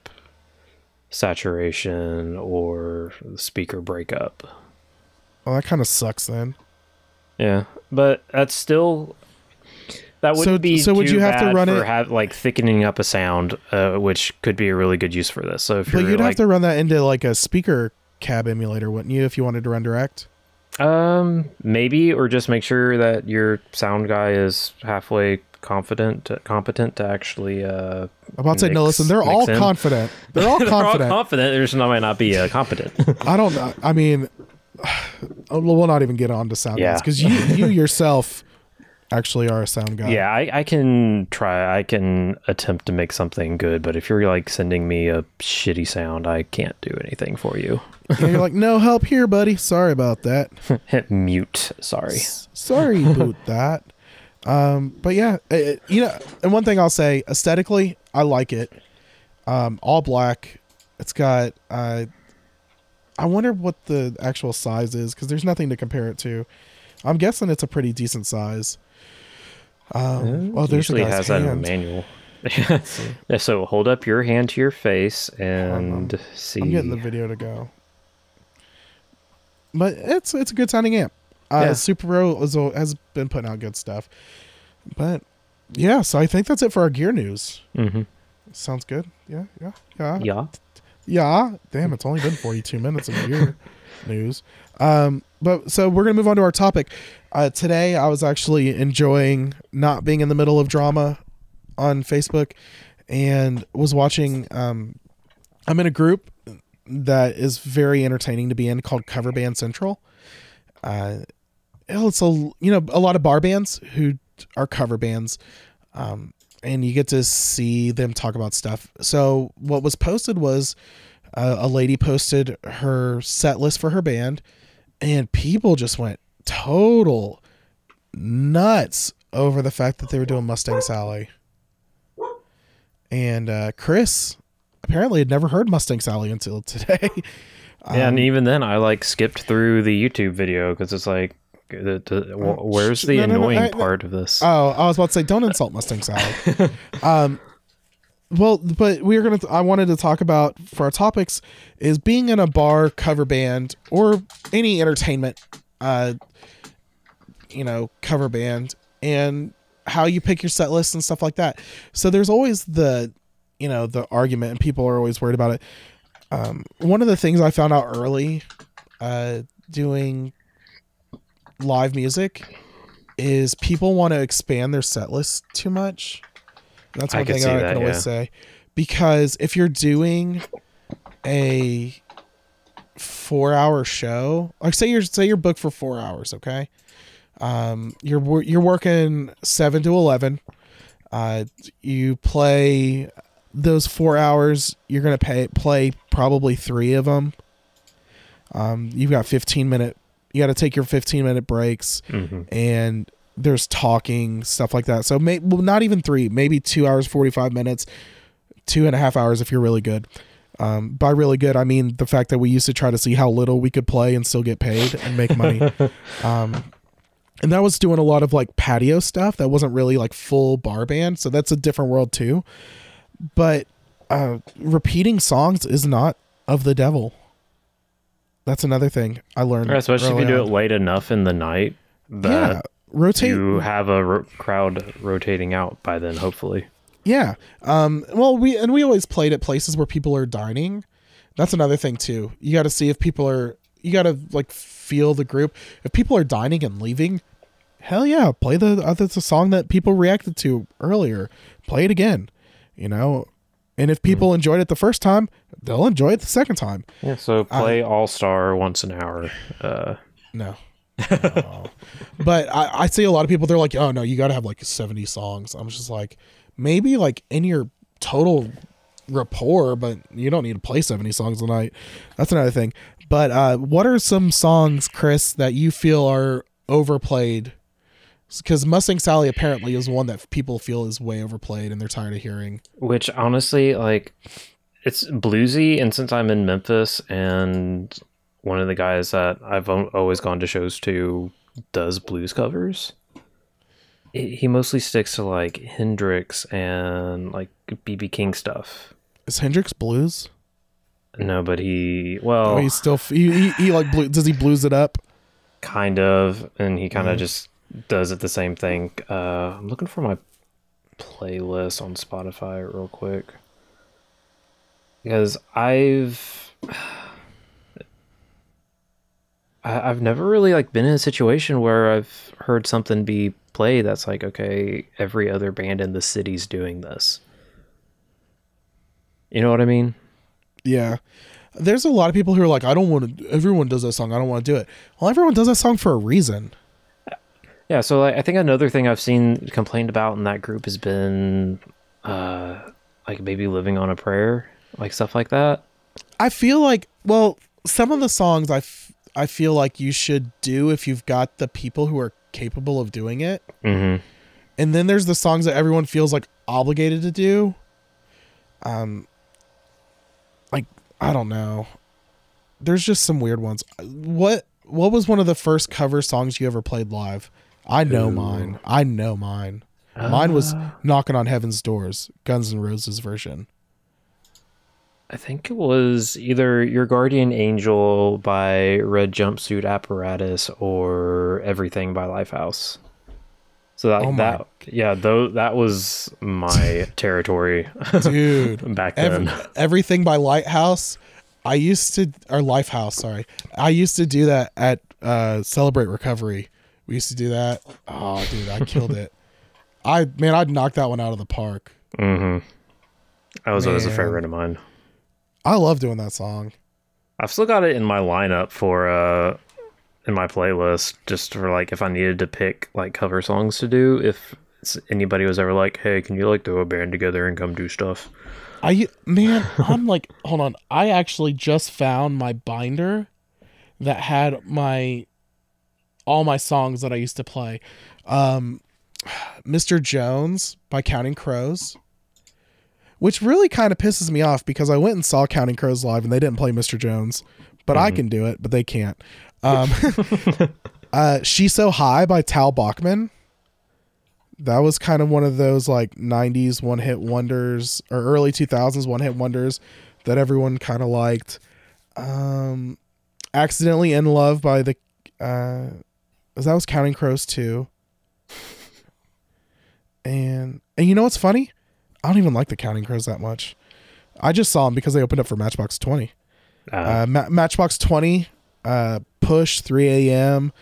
saturation or speaker breakup. Well, that kind of sucks then. Yeah, but that's still... That wouldn't be so would you have to run it like thickening up a sound, which could be a really good use for this. So if you'd have to run that into like a speaker cab emulator, wouldn't you, if you wanted to run direct? Maybe, or just make sure that your sound guy is halfway competent to actually. I'm about to say no. Listen, they're all confident. They're all confident. They're all confident. There just might not be competent. I don't. I mean, we'll not even get onto sound guys because you yourself. Actually are a sound guy. Yeah, I can attempt to make something good, but if you're like sending me a shitty sound, I can't do anything for you. And you're like, no help here, buddy. Sorry about that. Hit mute. Sorry. Sorry about that. But yeah, and one thing I'll say, aesthetically, I like it. All black. It's got, I wonder what the actual size is, because there's nothing to compare it to. I'm guessing it's a pretty decent size. Well, there's usually a guy's has hand. That in the manual. Yeah, so hold up your hand to your face and see. I'm getting the video to go. But it's a good sounding amp. Super Pro has been putting out good stuff. But yeah, so I think that's it for our gear news. Mm-hmm. Sounds good. Yeah. Damn, it's only been 42 minutes of gear news. But so we're gonna move on to our topic. Today I was actually enjoying not being in the middle of drama on Facebook, and was watching. I'm in a group that is very entertaining to be in called Cover Band Central. It's a lot of bar bands who are cover bands, and you get to see them talk about stuff. So what was posted was a lady posted her set list for her band. And people just went total nuts over the fact that they were doing Mustang Sally. And Chris apparently had never heard Mustang Sally until today. And even then, I skipped through the YouTube video because it's like, where's the annoying part of this? Oh, I was about to say, don't insult Mustang Sally. Well, but I wanted to talk about for our topics is being in a bar cover band or any entertainment, cover band and how you pick your set list and stuff like that. So there's always the argument and people are always worried about it. One of the things I found out early, doing live music is people want to expand their set list too much. That's one thing I can always say, because if you're doing a 4-hour show, like say you're booked for 4 hours. Okay. You're working 7 to 11. You play those 4 hours. You're going to play probably 3 of them. You've got you got to take your 15-minute breaks, mm-hmm. and there's talking, stuff like that. So not even 3, maybe 2 hours, 45 minutes, 2.5 hours if you're really good. By really good, I mean the fact that we used to try to see how little we could play and still get paid and make money. And that was doing a lot of patio stuff. That wasn't really full bar band. So that's a different world too. But repeating songs is not of the devil. That's another thing I learned. Especially if you do it late enough in the night. Yeah. You have a crowd rotating out by then, hopefully. Yeah. Well, we always played at places where people are dining. That's another thing too. You got to see if people are. You got to feel the group. If people are dining and leaving, hell yeah, play the song that people reacted to earlier. Play it again. And if people enjoyed it the first time, they'll enjoy it the second time. Yeah. So play All Star once an hour. No. No. But I see a lot of people, they're like, oh no, you gotta have 70 songs. I'm just like, maybe in your total rapport, but you don't need to play 70 songs a night. That's another thing. But what are some songs, Chris, that you feel are overplayed Because Mustang Sally apparently is one that people feel is way overplayed and they're tired of hearing. Which honestly, like, it's bluesy. And since I'm in Memphis and one of the guys that I've always gone to shows to does blues covers, he mostly sticks to like Hendrix and like BB King stuff. Is Hendrix blues? No, but he's still he like blues. Does he blues it up? Kind of, and he kind of just does it the same thing. I'm looking for my playlist on Spotify real quick because I've never really like been in a situation where I've heard something be played that's like, okay, every other band in the city's doing this. You know what I mean? Yeah. There's a lot of people who are like, I don't want to, everyone does that song, I don't want to do it. Well, everyone does that song for a reason. Yeah. So like, I think another thing I've seen complained about in that group has been like maybe Living on a Prayer, like stuff like that. I feel like, well, some of the songs I feel like you should do if you've got the people who are capable of doing it. Mm-hmm. And then there's the songs that everyone feels like obligated to do. Like, I don't know. There's just some weird ones. What was one of the first cover songs you ever played live? I know mine. Mine was Knocking on Heaven's Doors, Guns N' Roses version. I think it was either Your Guardian Angel by Red Jumpsuit Apparatus or Everything by Lifehouse. So that was my territory, dude. Back then, Everything by Lighthouse. Lifehouse. Sorry, I used to do that at Celebrate Recovery. We used to do that. Oh, dude, I killed it. I'd knock that one out of the park. Mm-hmm. That was a favorite of mine. I love doing that song. I've still got it in my lineup for in my playlist, just for like if I needed to pick like cover songs to do, if anybody was ever like, hey, can you like do a band together and come do stuff? I'm like, hold on. I actually just found my binder that had all my songs that I used to play. Mr. Jones by Counting Crows, which really kind of pisses me off because I went and saw Counting Crows live and they didn't play Mr. Jones, but I can do it, but they can't. She's So High by Tal Bachman. That was kind of one of those like 90s one hit wonders or early 2000s one hit wonders that everyone kind of liked. Accidentally in Love by the that was Counting Crows too. And you know what's funny? I don't even like the Counting Crows that much. I just saw them because they opened up for Matchbox 20. Matchbox 20, Push, 3 AM.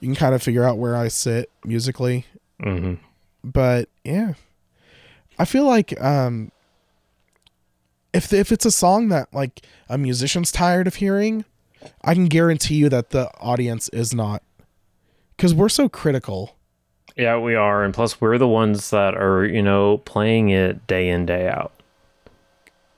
You can kind of figure out where I sit musically. Mm-hmm. But yeah, I feel like if it's a song that like a musician's tired of hearing, I can guarantee you that the audience is not, because we're so critical. Yeah, we are. And plus we're the ones that are, you know, playing it day in, day out.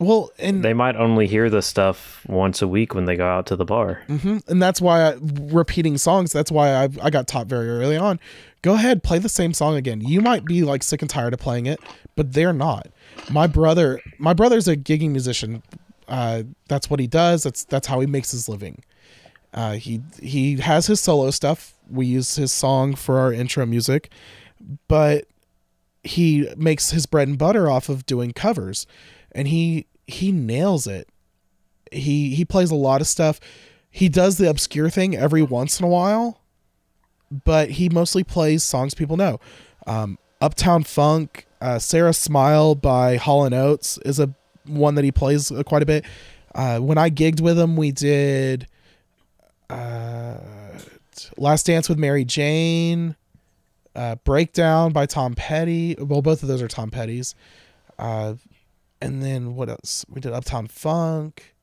Well, and they might only hear this stuff once a week when they go out to the bar. Mm-hmm. And that's why repeating songs. That's why I got taught very early on. Go ahead, play the same song again. You might be like sick and tired of playing it, but they're not. My brother's a gigging musician. That's what he does. That's how he makes his living. He has his solo stuff. We use his song for our intro music, but he makes his bread and butter off of doing covers. And he nails it. He plays a lot of stuff. He does the obscure thing every once in a while, but he mostly plays songs people know. Uptown Funk, Sarah Smile by Hall & Oates is a one that he plays quite a bit. When I gigged with him, we did Last Dance with Mary Jane, Breakdown by Tom Petty. Well, both of those are Tom Petty's. And then what else? We did Uptown Funk,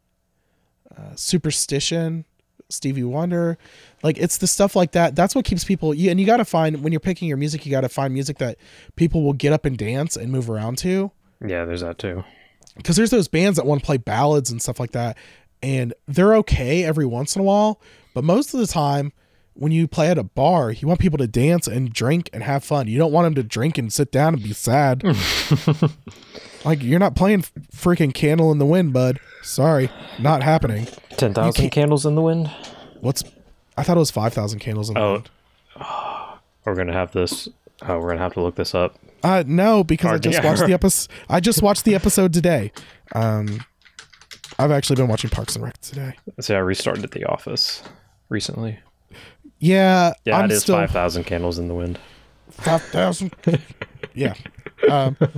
Superstition, Stevie Wonder. Like, it's the stuff like that. That's what keeps people. And you got to find, when you're picking your music, you got to find music that people will get up and dance and move around to. Yeah, there's that too. Because there's those bands that want to play ballads and stuff like that. And they're okay every once in a while. But most of the time, when you play at a bar, you want people to dance and drink and have fun. You don't want them to drink and sit down and be sad. Like, you're not playing freaking Candle in the Wind, bud. Sorry, not happening. 10,000 candles in the wind? I thought it was 5,000 candles in the wind. Oh, we're going to have this. Oh, we're going to have to look this up. No, because I just watched the episode today. I've actually been watching Parks and Rec today. So I restarted The Office recently. Yeah, it is still 5,000 candles in the wind. 5,000? Yeah. The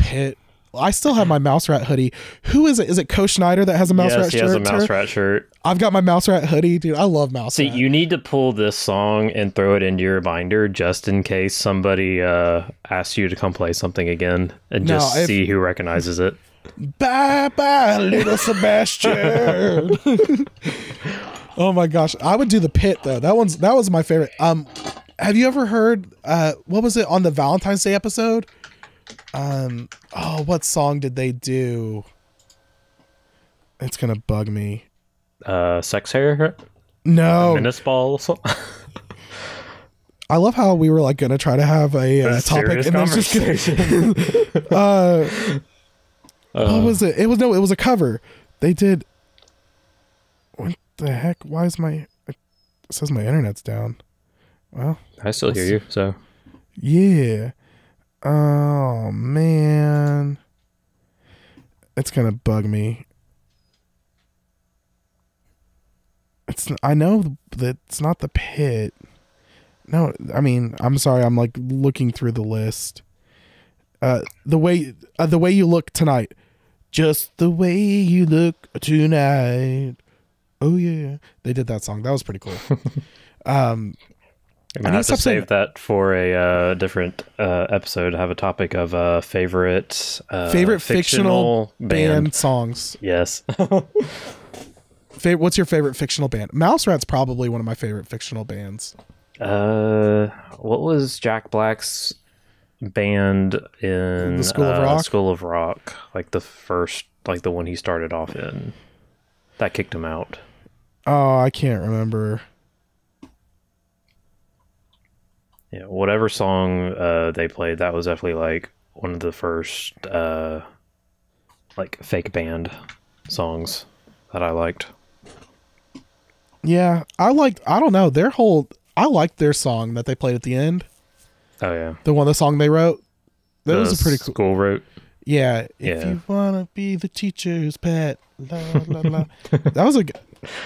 Pit. I still have my Mouse Rat hoodie. Who is it? Is it Co Schneider that has a Mouse Rat shirt? Yes, he has a Mouse Rat shirt. I've got my Mouse Rat hoodie, dude. I love Mouse Rat. See, you need to pull this song and throw it into your binder just in case somebody asks you to come play something again and see who recognizes it. Bye-bye, little Sebastian. Oh, my gosh. I would do The Pit, though. That was my favorite. Have you ever heard, what was it on the Valentine's Day episode? What song did they do? It's gonna bug me. Sex Hair? No. Menace Balls? I love how we were like gonna try to have a topic and then conversation. What was it? It was a cover. They did. What the heck? Why is it says my internet's down. Well, I still hear you. So. Yeah. Oh man, it's gonna bug me. I know that it's not The Pit. No, I mean, I'm sorry. I'm like looking through the list. The way you look tonight, just the way you look tonight. Oh yeah, they did that song. That was pretty cool. I'm gonna have to save that for a different episode. Have a topic of favorite fictional band songs. Yes. What's your favorite fictional band? Mouse Rat's probably one of my favorite fictional bands. What was Jack Black's band in the School of Rock? School of Rock, like the first, like the one he started off in. That kicked him out. Oh, I can't remember. Yeah, whatever song they played, that was definitely like one of the first like fake band songs that I liked. Yeah, I liked their song that they played at the end. Oh yeah, the song they wrote. That was a pretty cool. School wrote. Yeah, you wanna be the teacher's pet, la la la. That was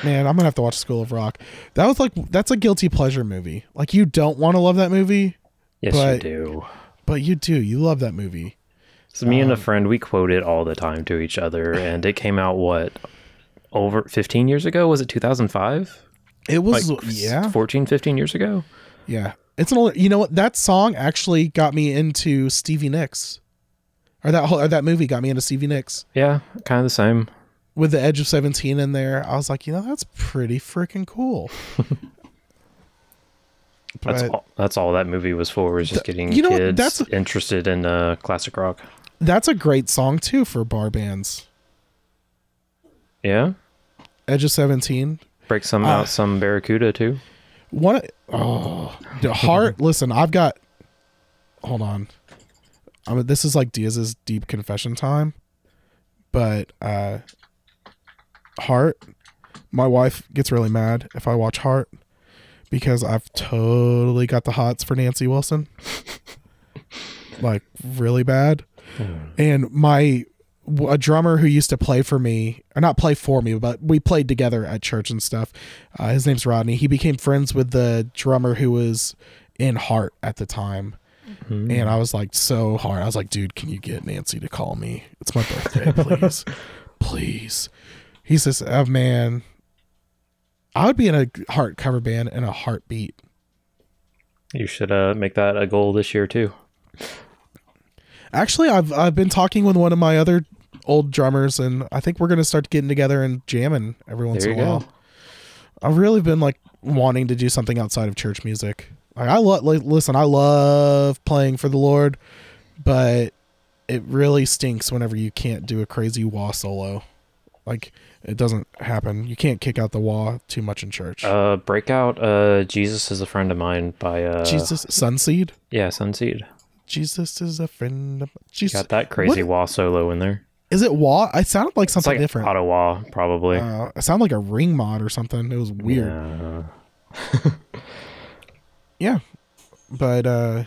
man, I'm gonna have to watch School of Rock. That's a guilty pleasure movie. Like, you don't want to love that movie. Yes, you do. But you do. You love that movie. So me and a friend, we quote it all the time to each other, and it came out over 15 years ago? Was it 2005? It was 14, 15 years ago. Yeah, it's an older. You know what? That song actually got me into Stevie Nicks, or that movie got me into Stevie Nicks. Yeah, kind of the same. With the Edge of 17 in there, I was like, that's pretty freaking cool. That's all that movie was for, was just getting kids interested in classic rock. That's a great song, too, for bar bands. Yeah? Edge of 17. Break some Barracuda, too. Listen, I've got... Hold on. This is like Diaz's deep confession time, but... Heart, my wife gets really mad if I watch Heart because I've totally got the hots for Nancy Wilson. Like, really bad. And a drummer who used to play for me, or not play for me, but we played together at church and stuff, his name's Rodney. He became friends with the drummer who was in Heart at the time. Mm-hmm. And I was like, so hard, I was like, dude, can you get Nancy to call me? It's my birthday. please He says, oh, man, I would be in a Heart cover band in a heartbeat. You should make that a goal this year, too. Actually, I've been talking with one of my other old drummers, and I think we're going to start getting together and jamming every once in a while. I've really been like wanting to do something outside of church music. Like, I love playing for the Lord, but it really stinks whenever you can't do a crazy wah solo. Like... It doesn't happen. You can't kick out the wah too much in church. Break out Jesus is a Friend of Mine by... Jesus? Sunseed? Yeah, Sunseed. Jesus is a friend of... Jesus. Got that crazy wah solo in there. Is it wah? It sounded like something like different. Auto wah, probably. It sounded like a ring mod or something. It was weird. Yeah. Yeah. But... I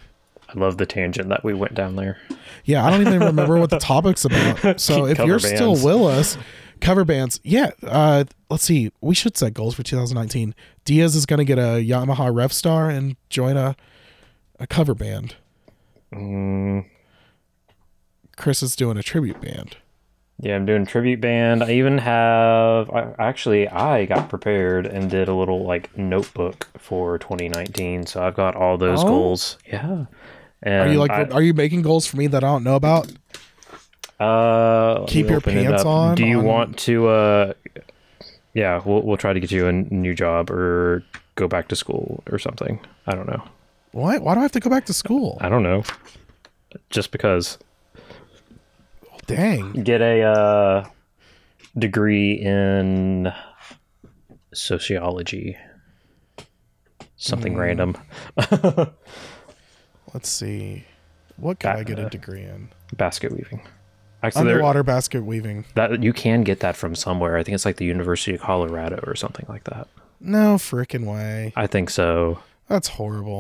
love the tangent that we went down there. Yeah, I don't even remember what the topic's about. So if you're bands. Still with us... Cover bands. Yeah. Let's see. We should set goals for 2019. Diaz is going to get a Yamaha Revstar and join a cover band. Chris is doing a tribute band. Yeah, I'm doing tribute band. I even have... I got prepared and did a little notebook for 2019. So I've got all those goals. Yeah. And are you making goals for me that I don't know about? Keep your pants on. Do you want to yeah, we'll try to get you a new job or go back to school or something. I don't know. What? Why do I have to go back to school? I don't know. Just because. Dang. Get a degree in sociology. Something random. Let's see. What can I get a degree in? Basket weaving. Actually, underwater basket weaving. That you can get that from somewhere. I think it's the University of Colorado or something like that. No freaking way. I think so. That's horrible.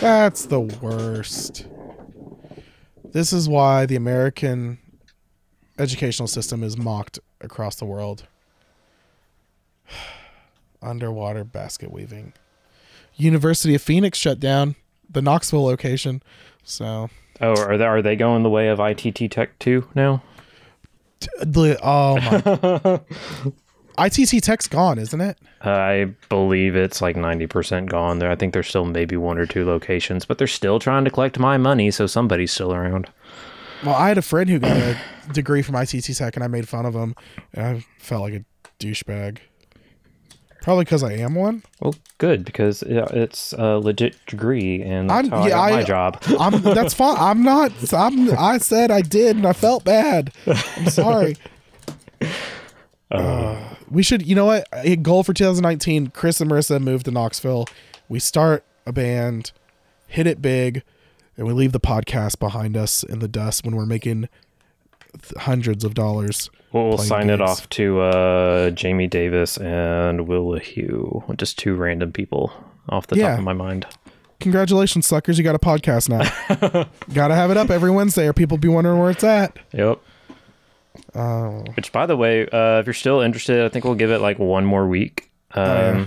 That's the worst. This is why the American educational system is mocked across the world. Underwater basket weaving. University of Phoenix shut down the Knoxville location. So... Oh, are they going the way of ITT Tech 2 now? Oh my! ITT Tech's gone, isn't it? I believe it's 90% gone. There, I think there's still maybe one or two locations, but they're still trying to collect my money, so somebody's still around. Well, I had a friend who got a degree from ITT Tech, and I made fun of him, and I felt like a douchebag. Probably because I am one. Well, good, because it's a legit degree, and that's how I got my job. That's fine. I'm not. I said I did, and I felt bad. I'm sorry. We should. You know what? A goal for 2019: Chris and Marissa move to Knoxville. We start a band, hit it big, and we leave the podcast behind us in the dust when we're making hundreds of dollars. We'll sign it off to Jamie Davis and Willa Hugh. Just two random people off the top of my mind. Congratulations, suckers. You got a podcast now. Gotta have it up every Wednesday or people be wondering where it's at. Yep. Which, by the way, if you're still interested, I think we'll give it one more week before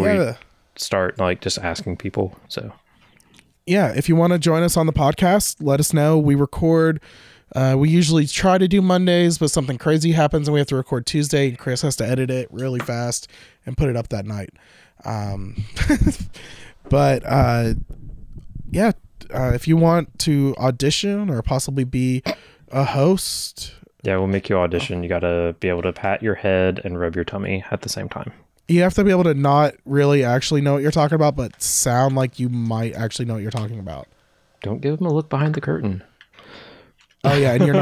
we start just asking people. So, yeah, if you want to join us on the podcast, let us know. We record... we usually try to do Mondays, but something crazy happens and we have to record Tuesday, and Chris has to edit it really fast and put it up that night. But if you want to audition or possibly be a host, we'll make you audition. You got to be able to pat your head and rub your tummy at the same time. You have to be able to not really actually know what you're talking about, but sound like you might actually know what you're talking about. Don't give them a look behind the curtain. Oh yeah, and you're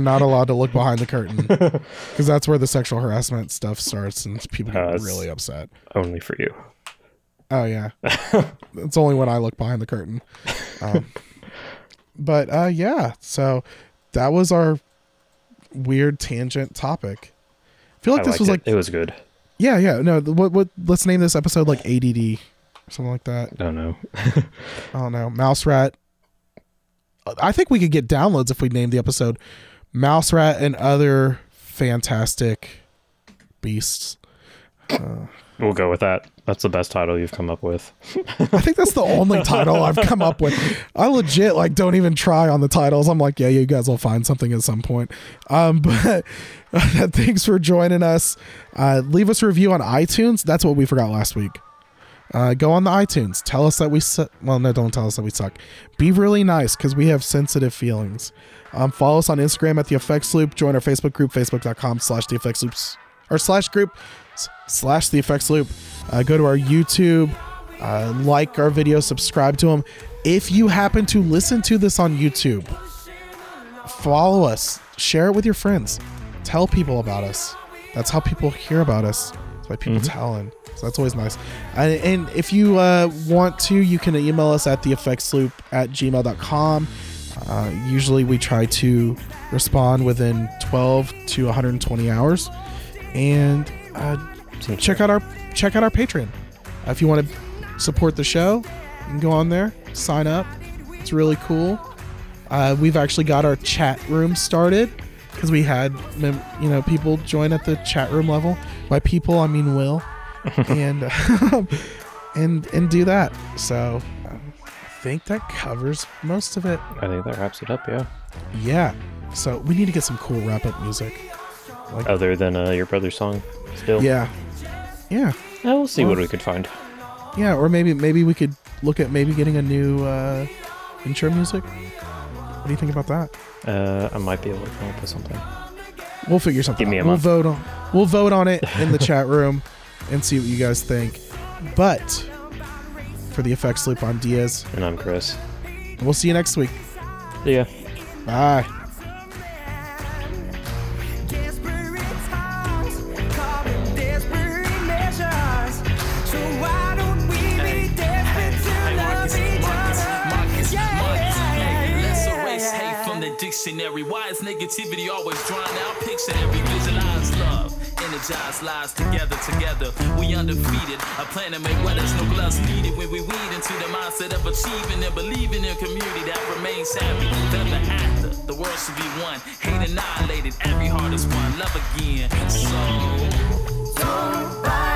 not allowed to look behind the curtain, because that's where the sexual harassment stuff starts, and people get really upset. Only for you. Oh yeah, it's only when I look behind the curtain. So that was our weird tangent topic. I feel like this was it. It was good. Yeah, yeah. No, what? Let's name this episode ADD, or something like that. Don't know. I don't know. Mouse rat. I think we could get downloads if we named the episode Mouse Rat and Other Fantastic Beasts. We'll go with that. That's the best title you've come up with. I think that's the only title I've come up with. I legit don't even try on the titles. I'm like, yeah, you guys will find something at some point. But thanks for joining us. Leave us a review on iTunes. That's what we forgot last week. Go on the iTunes. Tell us that we suck. Well, no, don't tell us that we suck. Be really nice, because we have sensitive feelings. Follow us on Instagram at The Effects Loop. Join our Facebook group, facebook.com/TheEffectsLoops, or /group/TheEffectsLoop. Go to our YouTube. Like our videos. Subscribe to them. If you happen to listen to this on YouTube, follow us. Share it with your friends. Tell people about us. That's how people hear about us. That's why people tell, and so that's always nice. And if you want to, you can email us at theeffectsloop@gmail.com. Usually we try to respond within 12 to 120 hours. And check out our Patreon. If you want to support the show, you can go on there, sign up. It's really cool. We've actually got our chat room started because we had people join at the chat room level. By people, I mean Will, and do that. So I think that covers most of it. I think that wraps it up. Yeah. So we need to get some cool wrap-up music. Like, other than your brother's song, still. Yeah. We'll see what we could find. Yeah, or maybe we could look at getting a new intro music. What do you think about that? I might be able to come up with something. We'll figure something out. We'll vote on it in the chat room and see what you guys think. But for the Effects Loop, I'm Diaz. And I'm Chris. And we'll see you next week. See ya. Bye. Dictionary, why is negativity always drawn out? Picture every visualized love, energized lies together. We undefeated, a plan to make what is no gloves needed when we weed into the mindset of achieving and believing in a community that remains happy. Feather after, the world should be one. Hate annihilated, every heart is one. Love again, so don't fight.